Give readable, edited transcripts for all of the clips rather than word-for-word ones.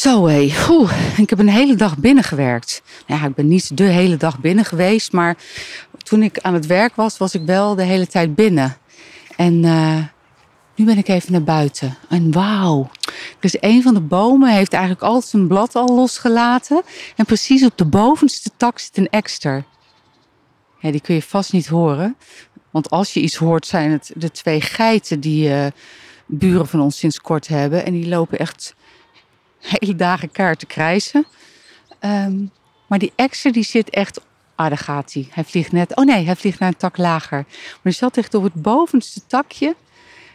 Zo hé, ik heb een hele dag binnengewerkt. Ja, ik ben niet de hele dag binnen geweest, maar toen ik aan het werk was, was ik wel de hele tijd binnen. En nu ben ik even naar buiten. En wauw, dus een van de bomen heeft eigenlijk al zijn blad al losgelaten. En precies op de bovenste tak zit een ekster. Ja, die kun je vast niet horen. Want als je iets hoort, zijn het de twee geiten die buren van ons sinds kort hebben. En die lopen echt hele dagen kaart te krijsen. Maar die ekster die zit echt... Ah, daar gaat hij. Hij vliegt net... Oh nee, hij vliegt naar een tak lager. Maar hij zat echt op het bovenste takje.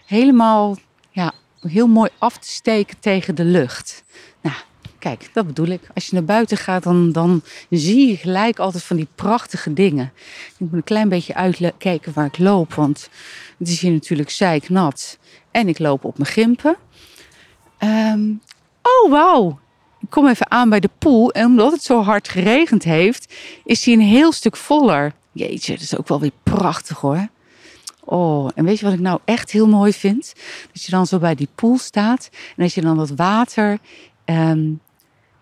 Helemaal, ja, heel mooi af te steken tegen de lucht. Nou, kijk, dat bedoel ik. Als je naar buiten gaat, dan zie je gelijk altijd van die prachtige dingen. Ik moet een klein beetje uitkijken waar ik loop. Want het is hier natuurlijk zeiknat. En ik loop op mijn gimpen. Oh, wauw. Ik kom even aan bij de poel. En omdat het zo hard geregend heeft, is hij een heel stuk voller. Jeetje, dat is ook wel weer prachtig hoor. Oh, en weet je wat ik nou echt heel mooi vind? Dat je dan zo bij die poel staat. En als je dan dat water,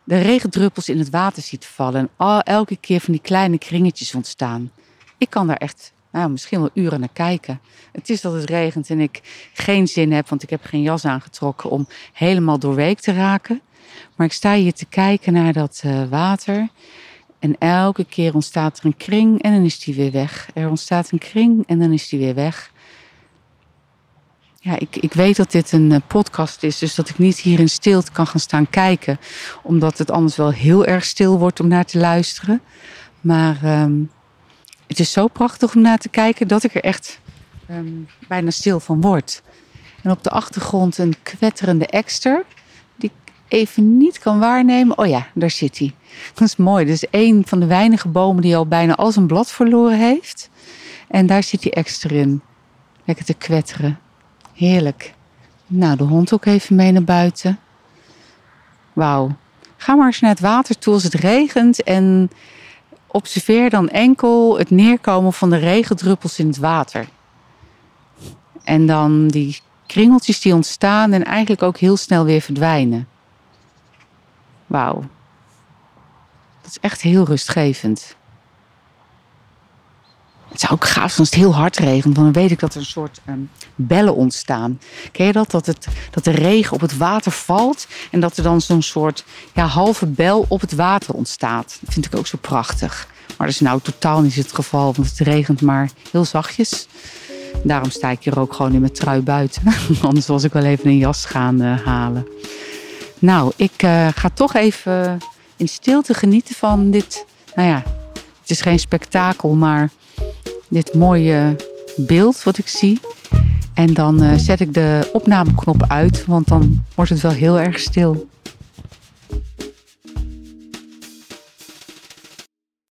de regendruppels in het water ziet vallen. En elke keer van die kleine kringetjes ontstaan. Ik kan daar echt... Nou, misschien wel uren naar kijken. Het is dat het regent en ik geen zin heb, want ik heb geen jas aangetrokken om helemaal doorweek te raken. Maar ik sta hier te kijken naar dat water. En elke keer ontstaat er een kring en dan is die weer weg. Er ontstaat een kring en dan is die weer weg. Ja, ik weet dat dit een podcast is, dus dat ik niet hier in stilte kan gaan staan kijken. Omdat het anders wel heel erg stil wordt om naar te luisteren. Maar... Het is zo prachtig om naar te kijken dat ik er echt bijna stil van word. En op de achtergrond een kwetterende ekster die ik even niet kan waarnemen. Oh ja, daar zit hij. Dat is mooi. Dat is één van de weinige bomen die al bijna al zijn blad verloren heeft. En daar zit die ekster in. Lekker te kwetteren. Heerlijk. Nou, de hond ook even mee naar buiten. Wauw. Ga maar eens naar het water toe als het regent en... Observeer dan enkel het neerkomen van de regendruppels in het water. En dan die kringeltjes die ontstaan en eigenlijk ook heel snel weer verdwijnen. Wauw. Dat is echt heel rustgevend. Het zou ook gaaf zijn als het heel hard regent, want dan weet ik dat er een soort bellen ontstaan. Ken je dat? Dat de regen op het water valt en dat er dan zo'n soort halve bel op het water ontstaat. Dat vind ik ook zo prachtig. Maar dat is nou totaal niet het geval, want het regent maar heel zachtjes. Daarom sta ik hier ook gewoon in mijn trui buiten. Anders was ik wel even een jas gaan halen. Nou, ik ga toch even in stilte genieten van dit. Nou ja, het is geen spektakel, maar... Dit mooie beeld wat ik zie. En dan zet ik de opnameknop uit, want dan wordt het wel heel erg stil.